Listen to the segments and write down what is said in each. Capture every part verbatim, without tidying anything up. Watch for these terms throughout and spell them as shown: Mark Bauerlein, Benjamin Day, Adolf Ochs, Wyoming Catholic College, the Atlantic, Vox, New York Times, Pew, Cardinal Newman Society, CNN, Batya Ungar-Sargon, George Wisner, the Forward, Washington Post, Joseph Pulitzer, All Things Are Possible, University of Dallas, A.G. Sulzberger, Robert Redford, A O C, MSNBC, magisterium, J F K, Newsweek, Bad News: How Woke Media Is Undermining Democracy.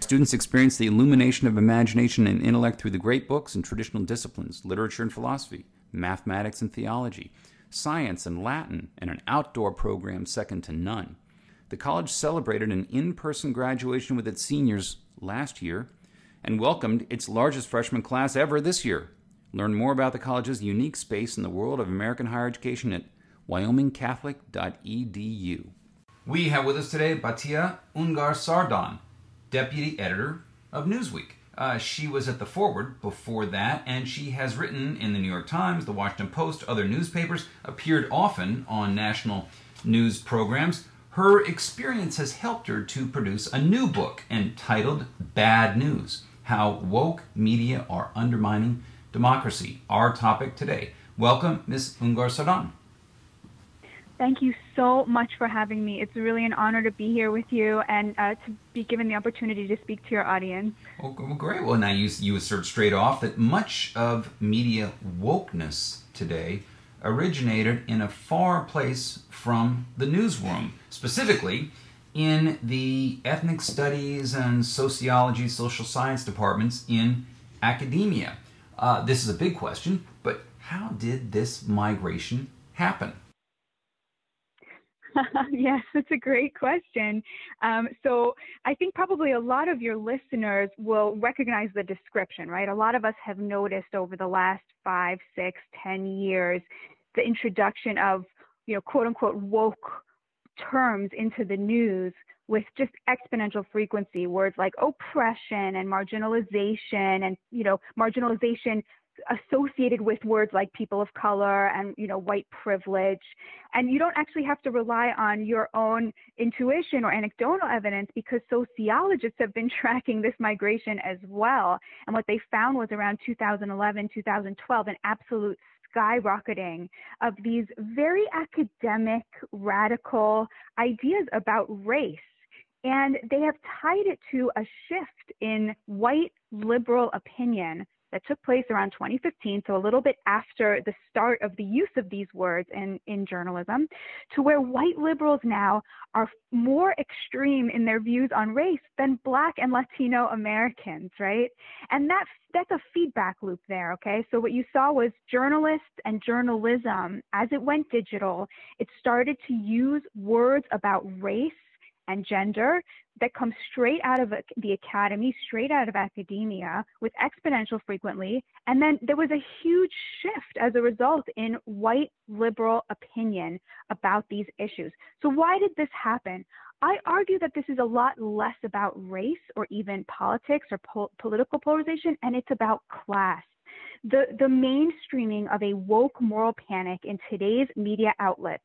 Students experience the illumination of imagination and intellect through the great books and traditional disciplines, literature and philosophy, mathematics and theology, science and Latin, and an outdoor program second to none. The college celebrated an in-person graduation with its seniors last year and welcomed its largest freshman class ever this year. Learn more about the college's unique space in the world of American higher education at wyoming catholic dot e d u. We have with us today Batya Ungar-Sargon, deputy editor of Newsweek. Uh, she was at the Forward before that, and she has written in the New York Times, the Washington Post, other newspapers, appeared often on national news programs. Her experience has helped her to produce a new book entitled Bad News: How Woke Media Are Undermining Democracy, our topic today. Welcome, Miz Ungar-Sargon. Thank you so much for having me. It's really an honor to be here with you and uh, to be given the opportunity to speak to your audience. Well, great. Well, now you, you assert straight off that much of media wokeness today originated in a far place from the newsroom, specifically in the ethnic studies and sociology, social science departments in academia. Uh, this is a big question, but how did this migration happen? Yes, that's a great question. Um, so I think probably a lot of your listeners will recognize the description, right? A lot of us have noticed over the last five, six, ten years, the introduction of, you know, quote unquote woke terms into the news with just exponential frequency, words like oppression and marginalization and, you know, marginalization associated with words like people of color and, you know, white privilege. And you don't actually have to rely on your own intuition or anecdotal evidence, because sociologists have been tracking this migration as well. And what they found was around two thousand eleven, two thousand twelve, an absolute skyrocketing of these very academic, radical ideas about race. And they have tied it to a shift in white liberal opinion that took place around twenty fifteen, so a little bit after the start of the use of these words in, in journalism, to where white liberals now are more extreme in their views on race than Black and Latino Americans, right? And that, that's a feedback loop there, okay? So what you saw was journalists and journalism, as it went digital, it started to use words about race and gender that comes straight out of the academy, straight out of academia with exponential frequency. And then there was a huge shift as a result in white liberal opinion about these issues. So why did this happen? I argue that this is a lot less about race or even politics or po- political polarization, and it's about class. The, the mainstreaming of a woke moral panic in today's media outlets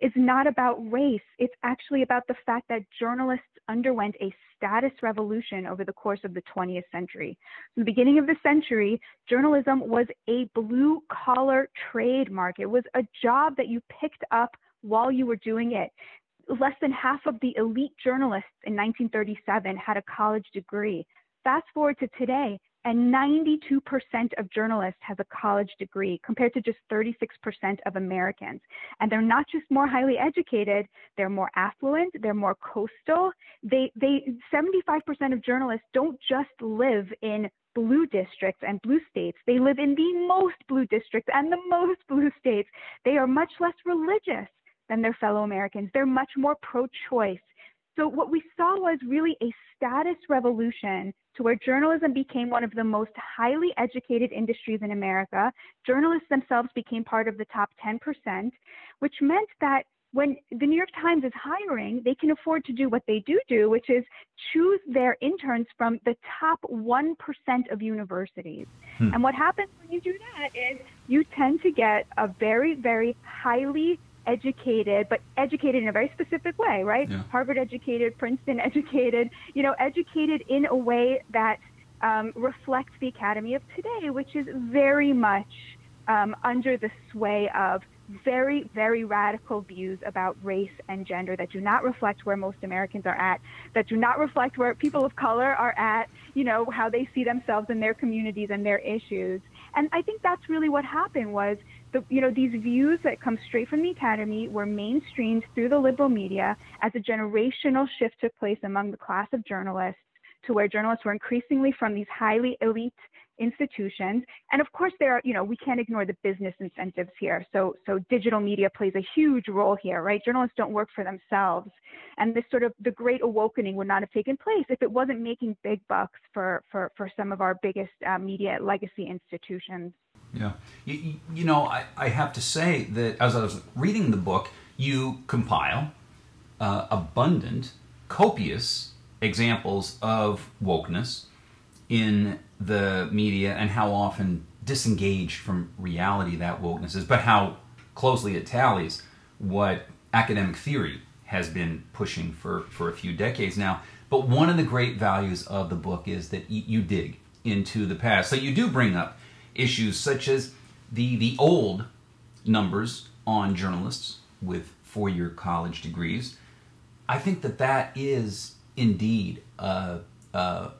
is not about race. It's actually about the fact that journalists underwent a status revolution over the course of the twentieth century. From the beginning of the century, journalism was a blue-collar trademark. It was a job that you picked up while you were doing it. Less than half of the elite journalists in nineteen thirty-seven had a college degree. Fast forward to today, and ninety-two percent of journalists has a college degree, compared to just thirty-six percent of Americans. And they're not just more highly educated, they're more affluent, they're more coastal. They, they, seventy-five percent of journalists don't just live in blue districts and blue states. They live in the most blue districts and the most blue states. They are much less religious than their fellow Americans. They're much more pro-choice. So what we saw was really a status revolution to where journalism became one of the most highly educated industries in America. Journalists themselves became part of the top ten percent, which meant that when the New York Times is hiring, they can afford to do what they do do, which is choose their interns from the top one percent of universities. Hmm. And what happens when you do that is you tend to get a very, very highly educated, but educated in a very specific way, right? Yeah. Harvard educated, Princeton educated, you know, educated in a way that um, reflect the academy of today, which is very much um, under the sway of very, very radical views about race and gender that do not reflect where most Americans are at, that do not reflect where people of color are at, you know, how they see themselves and their communities and their issues. And I think that's really what happened was, the, you know, these views that come straight from the academy were mainstreamed through the liberal media as a generational shift took place among the class of journalists to where journalists were increasingly from these highly elite institutions. And of course, there are, you know, we can't ignore the business incentives here. So, so digital media plays a huge role here, right? Journalists don't work for themselves. And this sort of the Great Awakening would not have taken place if it wasn't making big bucks for, for, for some of our biggest uh, media legacy institutions. Yeah. You, you know, I, I have to say that as I was reading the book, you compile uh, abundant, copious examples of wokeness in the media and how often disengaged from reality that wokeness is, but how closely it tallies what academic theory has been pushing for, for a few decades now. But one of the great values of the book is that you dig into the past. So you do bring up issues such as the, the old numbers on journalists with four-year college degrees. I think that that is indeed a, a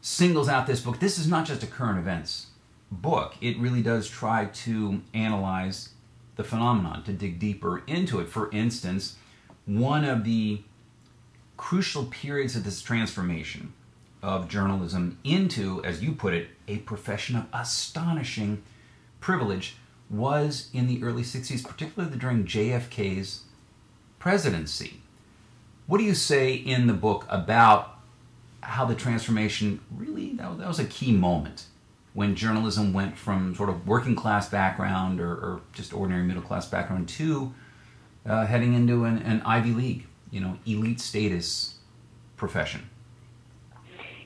singles out this book. This is not just a current events book. It really does try to analyze the phenomenon, to dig deeper into it. For instance, one of the crucial periods of this transformation of journalism into, as you put it, a profession of astonishing privilege was in the early sixties, particularly during J F K's presidency. What do you say in the book about how the transformation really, that was a key moment when journalism went from sort of working class background or, or just ordinary middle class background to uh, heading into an, an Ivy League, you know, elite status profession?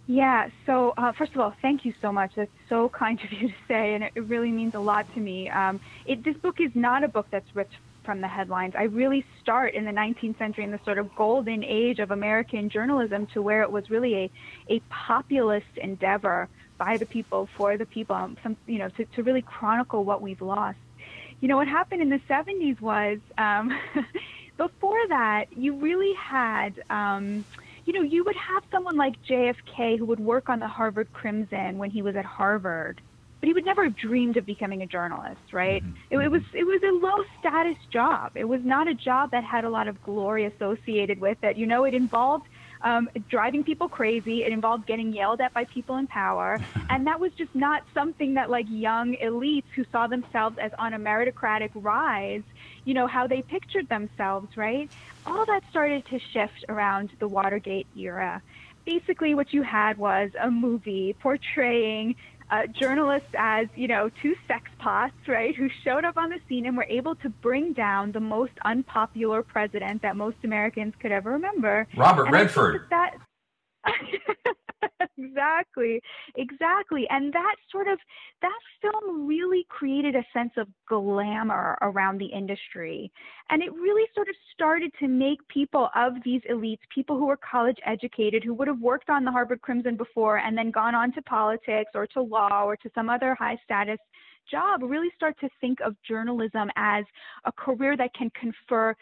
Yeah, so uh, first of all, thank you so much. That's so kind of you to say, and it really means a lot to me. Um, it, this book is not a book that's ripped from the headlines. I really start in the nineteenth century in the sort of golden age of American journalism to where it was really a, a populist endeavor by the people, for the people, some, you know, to, to really chronicle what we've lost. You know, what happened in the seventies was, um, before that, you really had, um, you know, you would have someone like J F K who would work on the Harvard Crimson when he was at Harvard, but he would never have dreamed of becoming a journalist, right? Mm-hmm. it, it was it was a low-status job. It was not a job that had a lot of glory associated with it. You know, it involved um, driving people crazy. It involved getting yelled at by people in power. And that was just not something that, like, young elites who saw themselves as on a meritocratic rise, you know, how they pictured themselves, right? All that started to shift around the Watergate era. Basically, what you had was a movie portraying Uh, journalists as, you know, two sexpots, right, who showed up on the scene and were able to bring down the most unpopular president that most Americans could ever remember. Robert and Redford. That, that exactly, exactly. And that sort of, that film really created a sense of glamour around the industry. And it really sort of started to make people of these elites, people who were college educated, who would have worked on the Harvard Crimson before and then gone on to politics or to law or to some other high status job, really start to think of journalism as a career that can confer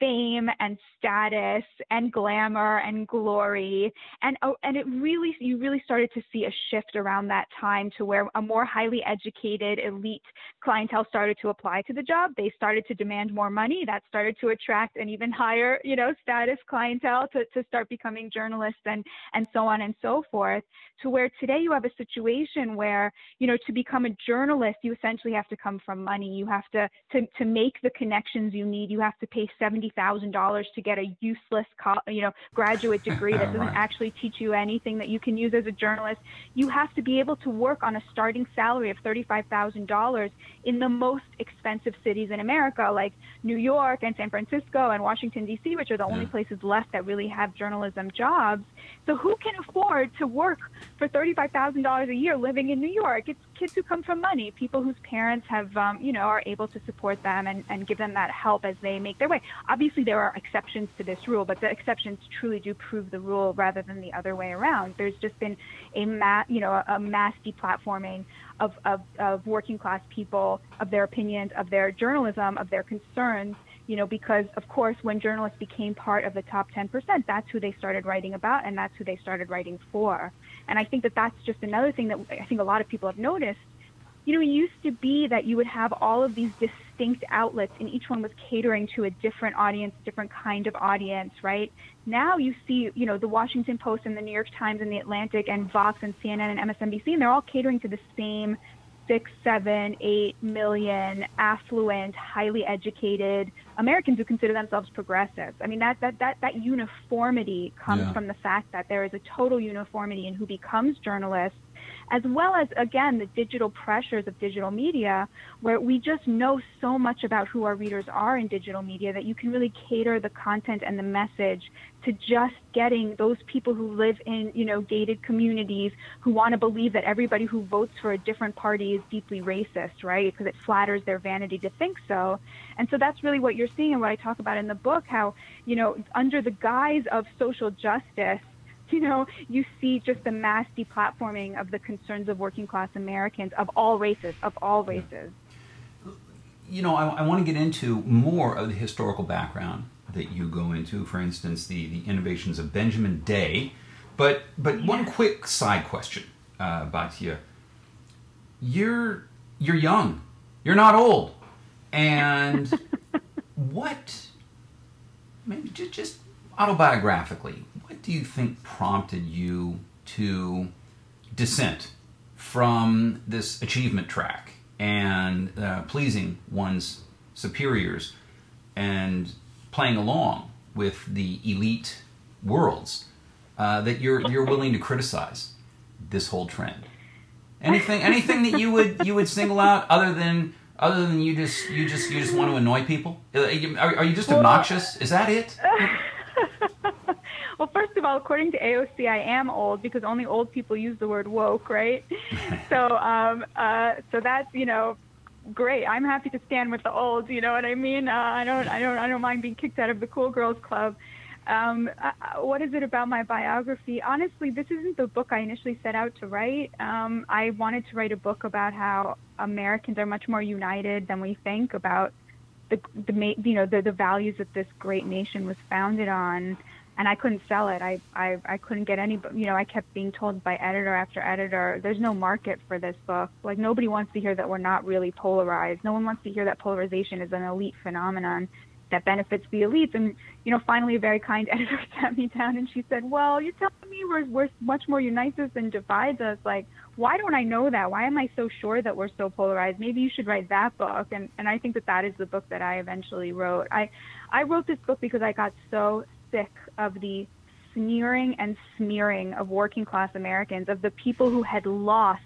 fame and status and glamour and glory. And oh, and it really, you really started to see a shift around that time to where a more highly educated elite clientele started to apply to the job. They started to demand more money. That started to attract an even higher, you know, status clientele to, to start becoming journalists and, and so on and so forth, to where today you have a situation where, you know, to become a journalist, you essentially have to come from money. You have to, to, to make the connections you need. You have to pay seventy thousand dollars to get a useless, you know, graduate degree that doesn't actually teach you anything that you can use as a journalist. You have to be able to work on a starting salary of thirty-five thousand dollars in the most expensive cities in America, like New York and San Francisco and Washington, D C, which are the yeah. only places left that really have journalism jobs. So who can afford to work for thirty-five thousand dollars a year living in New York? It's kids who come from money, people whose parents have, um, you know, are able to support them and, and give them that help as they make their way. Obviously, there are exceptions to this rule, but the exceptions truly do prove the rule rather than the other way around. There's just been a mass, you know, a mass deplatforming of, of, of working class people, of their opinions, of their journalism, of their concerns. You know, because, of course, when journalists became part of the top ten percent, that's who they started writing about and that's who they started writing for. And I think that that's just another thing that I think a lot of people have noticed. You know, it used to be that you would have all of these distinct outlets and each one was catering to a different audience, different kind of audience, right? Now you see, you know, the Washington Post and the New York Times and the Atlantic and Vox and C N N and M S N B C, and they're all catering to the same six, seven, eight million affluent, highly educated Americans who consider themselves progressive. I mean, that that that, that uniformity comes yeah. from the fact that there is a total uniformity in who becomes journalists, as well as, again, the digital pressures of digital media, where we just know so much about who our readers are in digital media that you can really cater the content and the message to just getting those people who live in, you know, gated communities who want to believe that everybody who votes for a different party is deeply racist, right? Because it flatters their vanity to think so. And so that's really what you're seeing and what I talk about in the book, how, you know, under the guise of social justice, you know, you see just the mass deplatforming of the concerns of working class Americans of all races, of all races. You know, I, I want to get into more of the historical background that you go into, for instance, the, the innovations of Benjamin Day. But but yeah. one quick side question, uh, Batya. You're, you're young. You're not old. And what, maybe just, just autobiographically, what do you think prompted you to dissent from this achievement track and uh, pleasing one's superiors and playing along with the elite worlds uh, that you're you're willing to criticize this whole trend? Anything anything that you would you would single out other than other than you just you just you just want to annoy people? Are you, are you just obnoxious? Is that it? Well, first of all, according to A O C, I am old because only old people use the word woke, right? so, um, uh, so that's, you know, great. I'm happy to stand with the old. You know what I mean? Uh, I don't, I don't, I don't mind being kicked out of the cool girls club. Um, uh, what is it about my biography? Honestly, this isn't the book I initially set out to write. Um, I wanted to write a book about how Americans are much more united than we think about the, the you know, the, the values that this great nation was founded on. And I couldn't sell it. I, I, I couldn't get any, you know, I kept being told by editor after editor, there's no market for this book. Like, nobody wants to hear that we're not really polarized. No one wants to hear that polarization is an elite phenomenon that benefits the elites. And, you know, finally a very kind editor sat me down and she said, well, you're telling me we're, we're much more unites us than divides us. Like, why don't I know that? Why am I so sure that we're so polarized? Maybe you should write that book. And, and I think that that is the book that I eventually wrote. I, I wrote this book because I got so sick of the sneering and smearing of working class Americans, of the people who had lost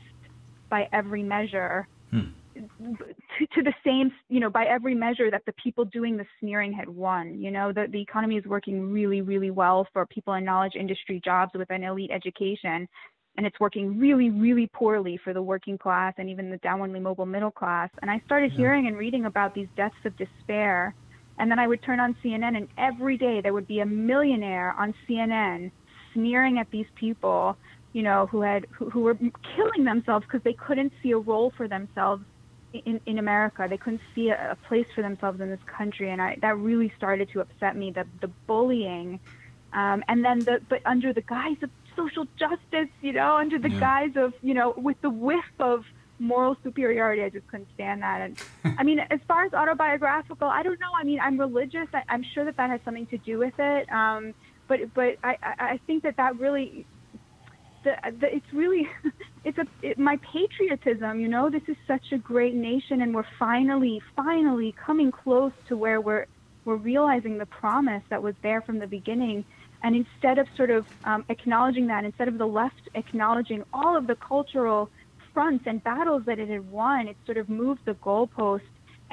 by every measure hmm. to, to the same, you know, by every measure that the people doing the sneering had won. You know, the, the economy is working really, really well for people in knowledge industry jobs with an elite education. And it's working really, really poorly for the working class and even the downwardly mobile middle class. And I started yeah. hearing and reading about these deaths of despair. And then I would turn on C N N, and every day there would be a millionaire on C N N sneering at these people, you know, who had who, who were killing themselves because they couldn't see a role for themselves in, in America. They couldn't see a, a place for themselves in this country, and I, that really started to upset me. The the bullying, um, and then the but under the guise of social justice, you know, under the yeah. guise of, you know, with the whiff of moral superiority, I just couldn't stand that. And I mean, as far as autobiographical, I don't know. I mean, I'm religious. I, I'm sure that that has something to do with it. Um, but but I, I think that that really, the, the, it's really, it's a it, my patriotism. You know, this is such a great nation, and we're finally, finally coming close to where we're we're realizing the promise that was there from the beginning. And instead of sort of um, acknowledging that, instead of the left acknowledging all of the cultural fronts and battles that it had won, it sort of moved the goalpost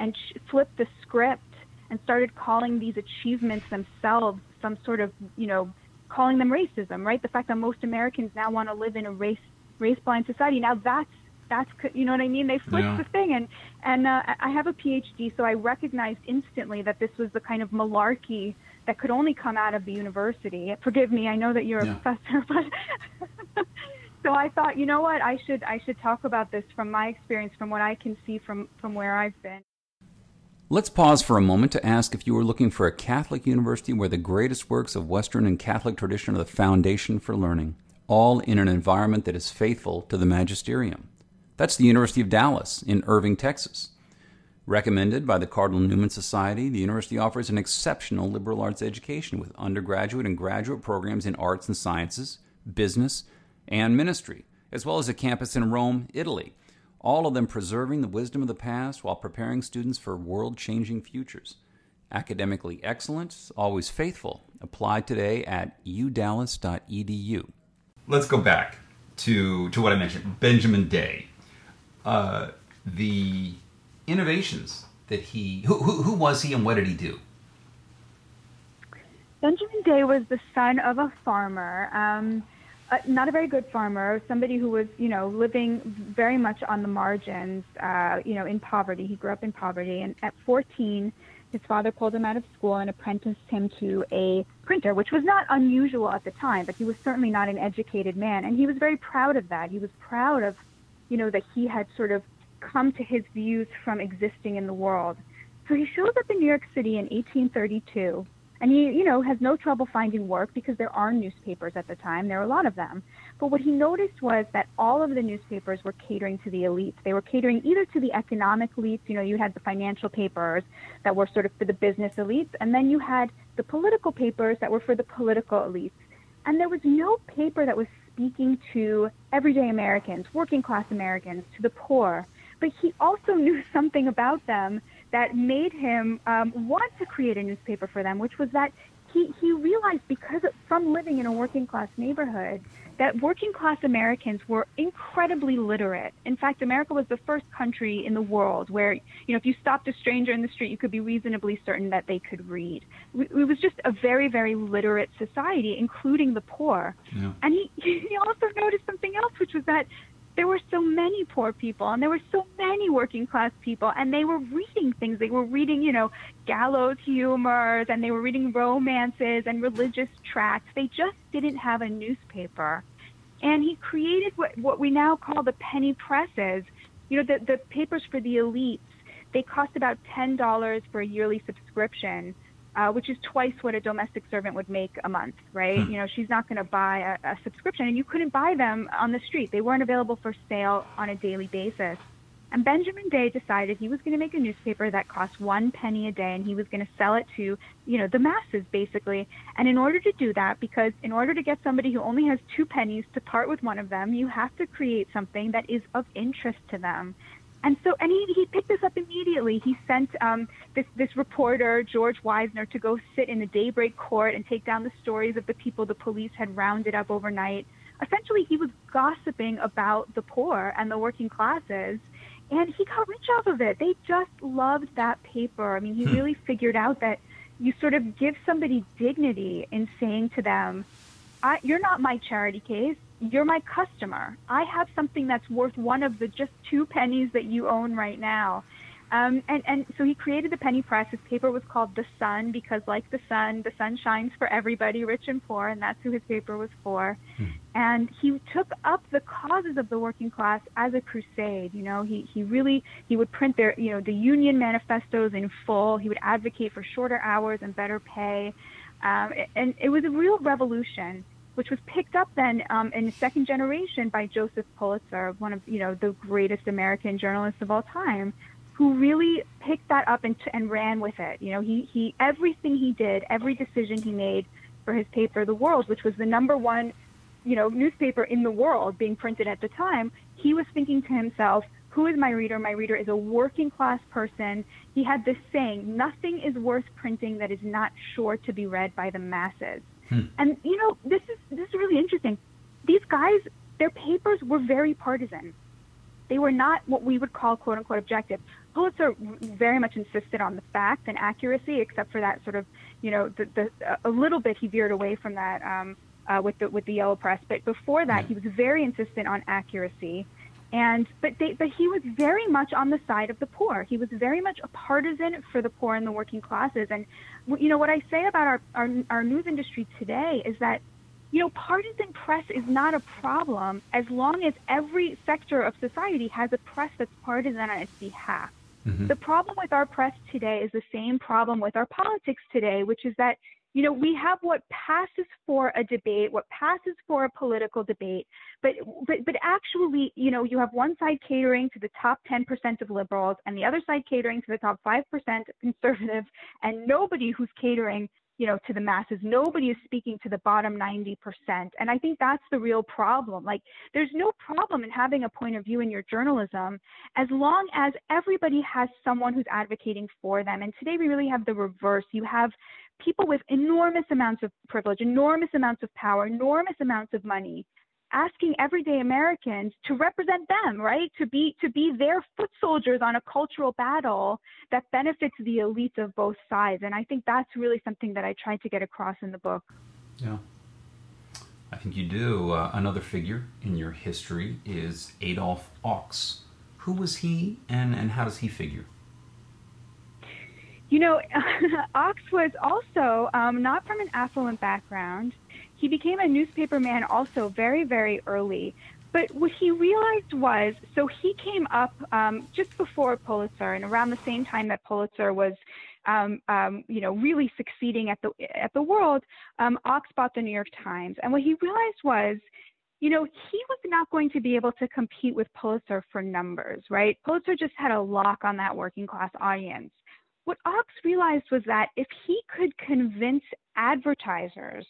and flipped the script and started calling these achievements themselves some sort of, you know, calling them racism, right? The fact that most Americans now want to live in a race, race-blind society. Now that's That's, you know what I mean? They flipped yeah. the thing. And, and uh, I have a PhD, so I recognized instantly that this was the kind of malarkey that could only come out of the university. Forgive me, I know that you're yeah. a professor, but... So I thought, you know what, I should I should talk about this from my experience, from what I can see from, from where I've been. Let's pause for a moment to ask if you were looking for a Catholic university where the greatest works of Western and Catholic tradition are the foundation for learning, all in an environment that is faithful to the magisterium. That's the University of Dallas in Irving, Texas. Recommended by the Cardinal Newman Society, the university offers an exceptional liberal arts education with undergraduate and graduate programs in arts and sciences, business, and ministry, as well as a campus in Rome, Italy, all of them preserving the wisdom of the past while preparing students for world-changing futures. Academically excellent, always faithful. Apply today at u dallas dot e d u. Let's go back to, to what I mentioned, Benjamin Day. Uh, the innovations that he... Who, who, who was he and what did he do? Benjamin Day was the son of a farmer. Um... Uh, not a very good farmer, somebody who was, you know, living very much on the margins, uh, you know, in poverty. He grew up in poverty. And at fourteen, his father pulled him out of school and apprenticed him to a printer, which was not unusual at the time, but he was certainly not an educated man. And he was very proud of that. He was proud of, you know, that he had sort of come to his views from existing in the world. So he shows up in New York City in eighteen thirty-two. And he, you know, has no trouble finding work because there are newspapers at the time. There are a lot of them. But what he noticed was that all of the newspapers were catering to the elites. They were catering either to the economic elites. You know, you had the financial papers that were sort of for the business elites. And then you had the political papers that were for the political elites. And there was no paper that was speaking to everyday Americans, working class Americans, to the poor. But he also knew something about them that made him um, want to create a newspaper for them, which was that he, he realized because of, from living in a working-class neighborhood that working-class Americans were incredibly literate. In fact, America was the first country in the world where, you know, if you stopped a stranger in the street, you could be reasonably certain that they could read. It was just a very, very literate society, including the poor. Yeah. And he, he also noticed something else, which was that there were so many poor people and there were so many working class people, and they were reading things. They were reading, you know, gallows humors, and they were reading romances and religious tracts. They just didn't have a newspaper. And he created what, what we now call the penny presses. You know, the, the papers for the elites, they cost about ten dollars for a yearly subscription, uh, which is twice what a domestic servant would make a month, right? Hmm. You know, she's not going to buy a, a subscription, and you couldn't buy them on the street. They weren't available for sale on a daily basis. And Benjamin Day decided he was going to make a newspaper that cost one penny a day, and he was going to sell it to, you know, the masses, basically. And in order to do that, because in order to get somebody who only has two pennies to part with one of them, you have to create something that is of interest to them. And so, and he, he picked this up immediately. He sent um, this, this reporter, George Wisner, to go sit in the daybreak court and take down the stories of the people the police had rounded up overnight. Essentially, he was gossiping about the poor and the working classes, and he got rich off of it. They just loved that paper. I mean, he hmm. really figured out that you sort of give somebody dignity in saying to them, I, you're not my charity case. You're my customer. I have something that's worth one of the just two pennies that you own right now. Um, and, and so he created the penny press. His paper was called The Sun because, like the sun, the sun shines for everybody, rich and poor, and that's who his paper was for. Hmm. And he took up the causes of the working class as a crusade. You know, he, he really, he would print their, you know, the union manifestos in full. He would advocate for shorter hours and better pay. Um, and it was a real revolution, which was picked up then um, in the second generation by Joseph Pulitzer, one of, you know, the greatest American journalists of all time, who really picked that up and, t- and ran with it. You know, he, he everything he did, every decision he made for his paper, The World, which was the number one, you know, newspaper in the world being printed at the time, he was thinking to himself, who is my reader? My reader is a working class person. He had this saying, nothing is worth printing that is not sure to be read by the masses. Hmm. And, you know, this is this is really interesting. These guys, their papers were very partisan. They were not what we would call, quote unquote, objective. Pulitzer very much insisted on the facts and accuracy, except for that sort of, you know, the, the, a little bit he veered away from that um, uh, with the with the yellow press. But before that, hmm. he was very insistent on accuracy. And but they, but he was very much on the side of the poor. He was very much a partisan for the poor and the working classes. And, you know, what I say about our, our, our news industry today is that, you know, partisan press is not a problem as long as every sector of society has a press that's partisan on its behalf. Mm-hmm. The problem with our press today is the same problem with our politics today, which is that, you know, we have what passes for a debate, what passes for a political debate, but but but actually, you know, you have one side catering to the top ten percent of liberals and the other side catering to the top five percent of conservatives, and nobody who's catering, you know, to the masses. Nobody is speaking to the bottom ninety percent. And I think that's the real problem. Like, there's no problem in having a point of view in your journalism as long as everybody has someone who's advocating for them. And today we really have the reverse. You have people with enormous amounts of privilege, enormous amounts of power, enormous amounts of money, asking everyday Americans to represent them, right? To be to be their foot soldiers on a cultural battle that benefits the elites of both sides. And I think that's really something that I tried to get across in the book. Yeah, I think you do. Uh, another figure in your history is Adolf Ochs. Who was he, and, and how does he figure? You know, Ochs was also um, not from an affluent background. He became a newspaper man also very, very early. But what he realized was, so he came up um, just before Pulitzer and around the same time that Pulitzer was, um, um, you know, really succeeding at the at the world, um, Ochs bought the New York Times. And what he realized was, you know, he was not going to be able to compete with Pulitzer for numbers, right? Pulitzer just had a lock on that working class audience. What Ochs realized was that if he could convince advertisers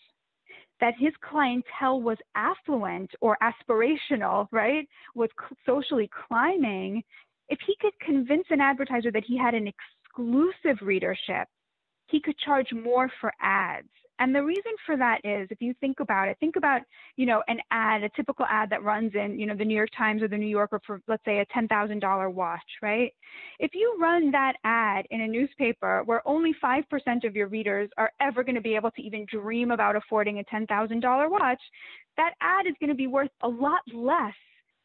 that his clientele was affluent or aspirational, right, was socially climbing, if he could convince an advertiser that he had an exclusive readership, he could charge more for ads. And the reason for that is, if you think about it, think about, you know, an ad, a typical ad that runs in, you know, the New York Times or the New Yorker for, let's say, a ten thousand dollar watch, right? If you run that ad in a newspaper where only five percent of your readers are ever going to be able to even dream about affording a ten thousand dollar watch, that ad is going to be worth a lot less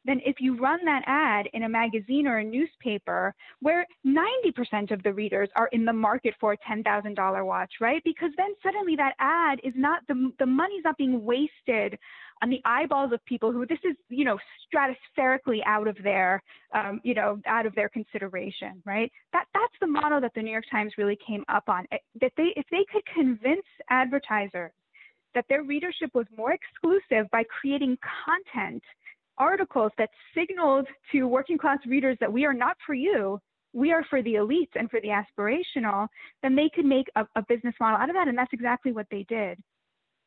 than if you run that ad in a magazine or a newspaper where ninety percent of the readers are in the market for a ten thousand dollar watch, right? Because then suddenly that ad is not, the, the money's not being wasted on the eyeballs of people who this is, you know, stratospherically out of their, um, you know, out of their consideration, right? That That's the model that the New York Times really came up on, that they, if they could convince advertisers that their readership was more exclusive by creating content, articles that signaled to working class readers that we are not for you, we are for the elites and for the aspirational, then they could make a, a business model out of that. And that's exactly what they did.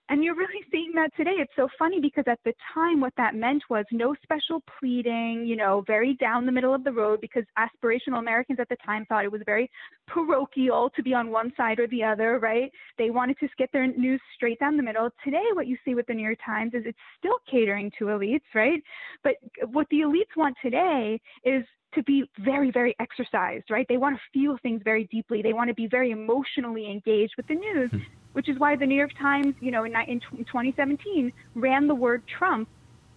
And you're really seeing that today. It's so funny because at the time, what that meant was no special pleading, you know, very down the middle of the road, because aspirational Americans at the time thought it was very parochial to be on one side or the other, right? They wanted to get their news straight down the middle. Today, what you see with the New York Times is it's still catering to elites, right? But what the elites want today is to be very, very exercised, right? They want to feel things very deeply. They want to be very emotionally engaged with the news. Mm-hmm. Which is why the New York Times, you know, in, in twenty seventeen, ran the word Trump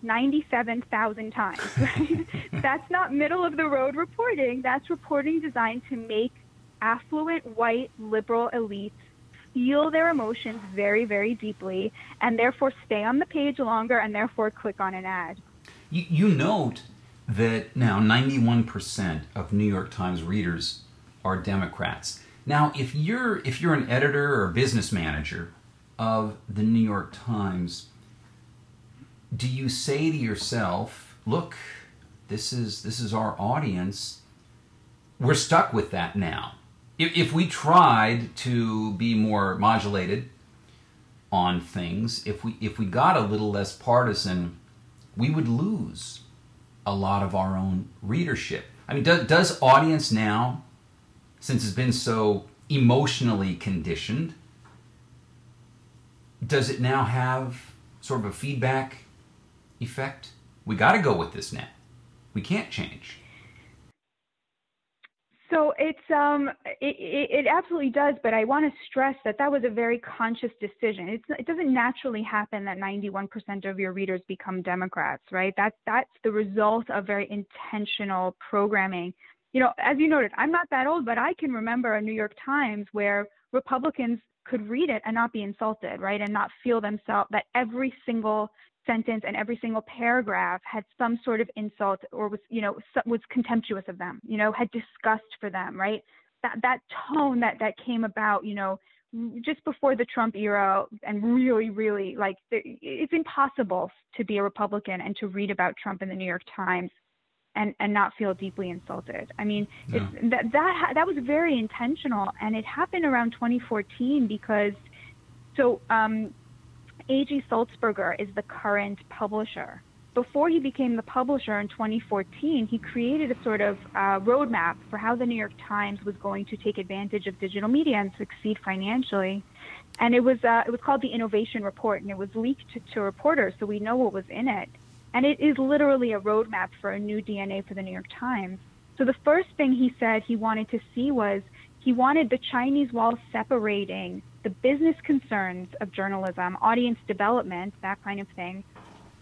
ninety-seven thousand times. Right? That's not middle of the road reporting. That's reporting designed to make affluent, white, liberal elites feel their emotions very, very deeply, and therefore stay on the page longer, and therefore click on an ad. You, you note that now ninety-one percent of New York Times readers are Democrats. Now, if you're if you're an editor or a business manager of the New York Times, do you say to yourself, "Look, this is this is our audience. We're stuck with that now. If if we tried to be more modulated on things, if we if we got a little less partisan, we would lose a lot of our own readership." I mean, does does audience now, since it's been so emotionally conditioned, does it now have sort of a feedback effect? We got to go with this now. We can't change. So it's um it, it absolutely does, but I want to stress that that was a very conscious decision. It's, it doesn't naturally happen that ninety-one percent of your readers become Democrats, right? That that's the result of very intentional programming. You know, as you noted, I'm not that old, but I can remember a New York Times where Republicans could read it and not be insulted, right, and not feel themselves that every single sentence and every single paragraph had some sort of insult or was, you know, was contemptuous of them, you know, had disgust for them, right? That that tone that that came about, you know, just before the Trump era, and really, really, like, it's impossible to be a Republican and to read about Trump in the New York Times and and not feel deeply insulted. I mean, no. it's, that that that was very intentional, and it happened around twenty fourteen because, so. Um, A G Sulzberger is the current publisher. Before he became the publisher in twenty fourteen, he created a sort of uh, roadmap for how the New York Times was going to take advantage of digital media and succeed financially. And it was uh, it was called the Innovation Report, and it was leaked to, to reporters, so we know what was in it. And it is literally a roadmap for a new D N A for the New York Times. So the first thing he said he wanted to see was he wanted the Chinese wall separating the business concerns of journalism, audience development, that kind of thing,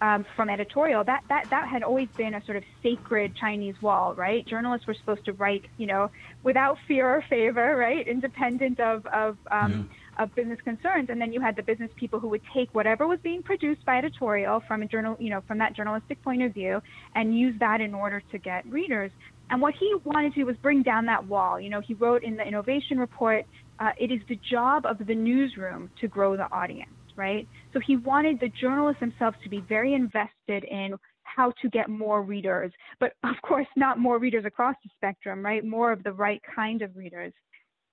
um, from editorial. That, that that had always been a sort of sacred Chinese wall, right? Journalists were supposed to write, you know, without fear or favor, right? Independent of, of, um, yeah. of business concerns. And then you had the business people who would take whatever was being produced by editorial from a journal, you know, from that journalistic point of view, and use that in order to get readers. And what he wanted to do was bring down that wall. You know, he wrote in the Innovation Report, Uh, it is the job of the newsroom to grow the audience, right? So he wanted the journalists themselves to be very invested in how to get more readers, but of course not more readers across the spectrum, right? More of the right kind of readers.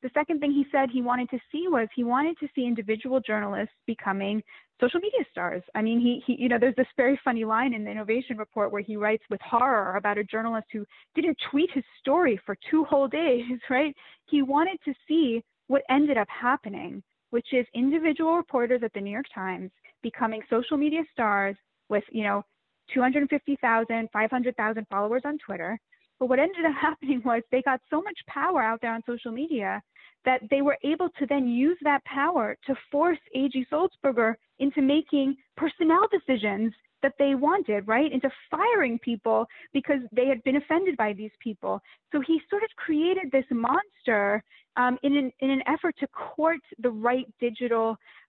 The second thing he said he wanted to see was he wanted to see individual journalists becoming social media stars. I mean, he, he, you know, there's this very funny line in the Innovation Report where he writes with horror about a journalist who didn't tweet his story for two whole days, right? He wanted to see what ended up happening, which is individual reporters at the New York Times becoming social media stars with, you know, two hundred fifty thousand, five hundred thousand followers on Twitter. But what ended up happening was they got so much power out there on social media that they were able to then use that power to force A G Sulzberger into making personnel decisions that they wanted, right? Into firing people because they had been offended by these people. So he sort of created this monster um, in, an, in an effort to court the right digital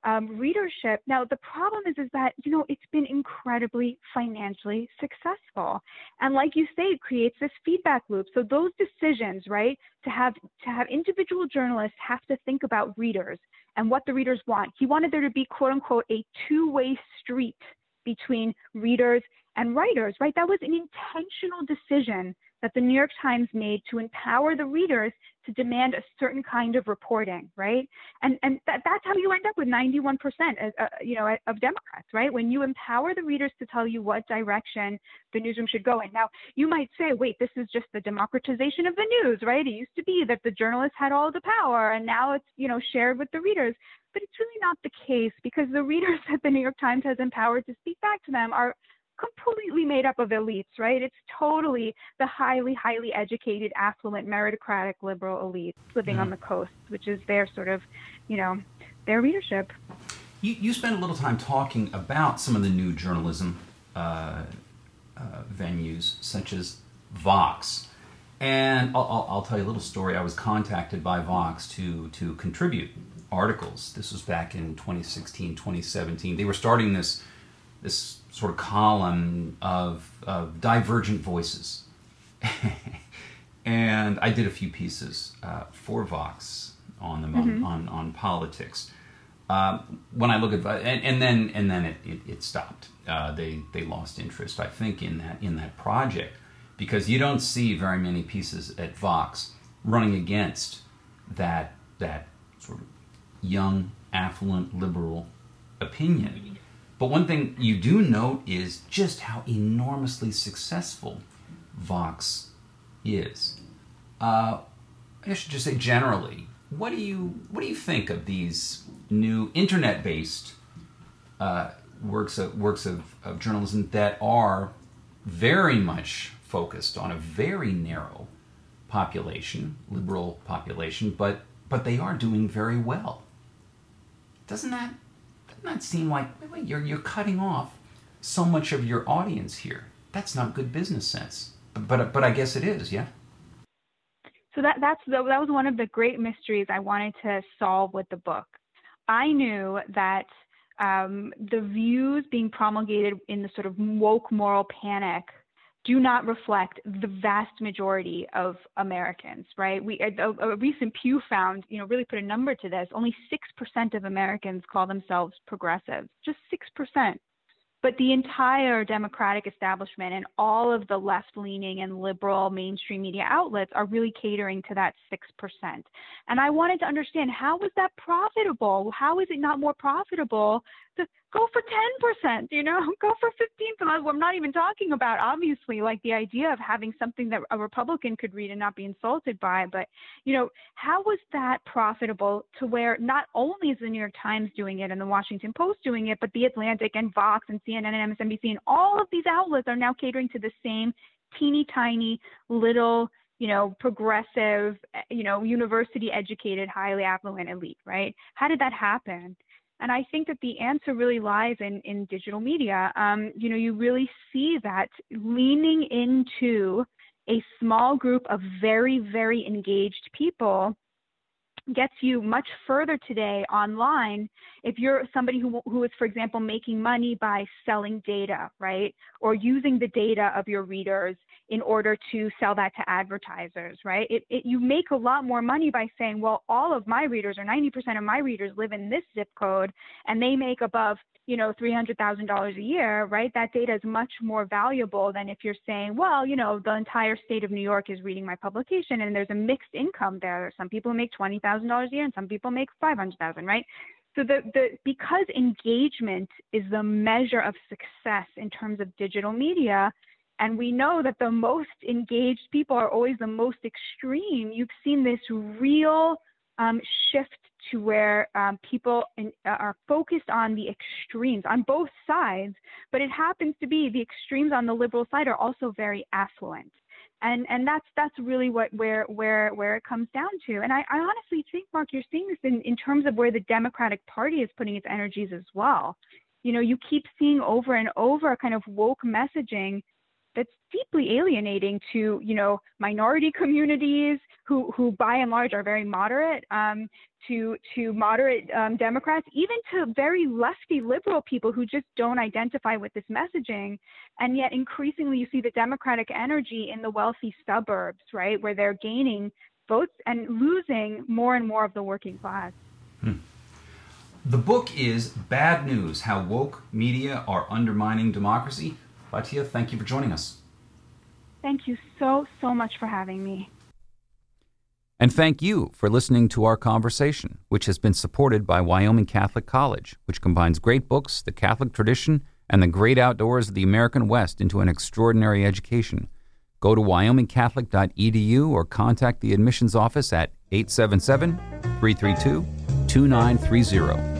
um, readership. Now, the problem is, is that, you know, it's been incredibly financially successful. And like you say, it creates this feedback loop. So those decisions, right, to have, to have individual journalists have to think about readers and what the readers want. He wanted there to be, quote unquote, a two-way street between readers and writers, right? That was an intentional decision that the New York Times made to empower the readers to demand a certain kind of reporting, right? And and that, that's how you end up with ninety-one percent, as, uh, you know, of Democrats, right? When you empower the readers to tell you what direction the newsroom should go in. Now, you might say, wait, this is just the democratization of the news, right? It used to be that the journalists had all the power, and now it's, you know, shared with the readers. But it's really not the case, because the readers that the New York Times has empowered to speak back to them are completely made up of elites, right? It's totally the highly, highly educated, affluent, meritocratic, liberal elites living yeah. on the coast, which is their sort of, you know, their readership. You, you spent a little time talking about some of the new journalism uh, uh, venues, such as Vox. And I'll, I'll tell you a little story. I was contacted by Vox to, to contribute articles. This was back in twenty sixteen, twenty seventeen. They were starting this this sort of column of, of divergent voices. And I did a few pieces uh, for Vox on them, mm-hmm. on, on, on politics. Uh, when I look at and, and then and then it, it, it stopped. Uh, they they lost interest, I think, in that in that project, because you don't see very many pieces at Vox running against that that sort of young, affluent, liberal opinion. But one thing you do note is just how enormously successful Vox is. Uh, I should just say generally, what do you what do you think of these new internet-based uh, works of works of, of journalism that are very much focused on a very narrow population, liberal population, but but they are doing very well. Doesn't that doesn't that seem like wait, wait, you're you're cutting off so much of your audience here? That's not good business sense. But but, but I guess it is, yeah. So that that's the, that was one of the great mysteries I wanted to solve with the book. I knew that um, the views being promulgated in the sort of woke moral panic do not reflect the vast majority of Americans, right? We, a, a recent Pew found, you know, really put a number to this. Only six percent of Americans call themselves progressives, just six percent. But the entire Democratic establishment and all of the left-leaning and liberal mainstream media outlets are really catering to that six percent. And I wanted to understand, how was that profitable? How is it not more profitable to go for ten percent, you know, go for fifteen percent? I'm not even talking about, obviously, like the idea of having something that a Republican could read and not be insulted by. But, you know, how was that profitable to where not only is the New York Times doing it and the Washington Post doing it, but the Atlantic and Vox and C N N and M S N B C and all of these outlets are now catering to the same teeny tiny little, you know, progressive, you know, university educated, highly affluent elite, right? How did that happen? And I think that the answer really lies in, in digital media. Um, you know, you really see that leaning into a small group of very, very engaged people gets you much further today online. If you're somebody who, who is, for example, making money by selling data, right, or using the data of your readers in order to sell that to advertisers, right, it, it, you make a lot more money by saying, well, all of my readers or ninety percent of my readers live in this zip code and they make above, you know, three hundred thousand dollars a year, right? That data is much more valuable than if you're saying, well, you know, the entire state of New York is reading my publication and there's a mixed income there. There's some people who make twenty thousand dollars a year and some people make five hundred thousand, right? So the, the because engagement is the measure of success in terms of digital media, and we know that the most engaged people are always the most extreme, you've seen this real um, shift to where um, people in, uh, are focused on the extremes on both sides, but it happens to be the extremes on the liberal side are also very affluent. And and that's that's really what where where where it comes down to. And I, I honestly think, Mark, you're seeing this in, in terms of where the Democratic Party is putting its energies as well. You know, you keep seeing over and over kind of woke messaging that's deeply alienating to, you know, minority communities who, who by and large are very moderate, um, to, to moderate um, Democrats, even to very lefty liberal people who just don't identify with this messaging. And yet increasingly you see the Democratic energy in the wealthy suburbs, right, where they're gaining votes and losing more and more of the working class. Hmm. The book is Bad News: How Woke Media Are Undermining Democracy. Batya, thank you for joining us. Thank you so, so much for having me. And thank you for listening to our conversation, which has been supported by Wyoming Catholic College, which combines great books, the Catholic tradition, and the great outdoors of the American West into an extraordinary education. Go to wyoming catholic dot e d u or contact the admissions office at eight seven seven, three three two, two nine three zero.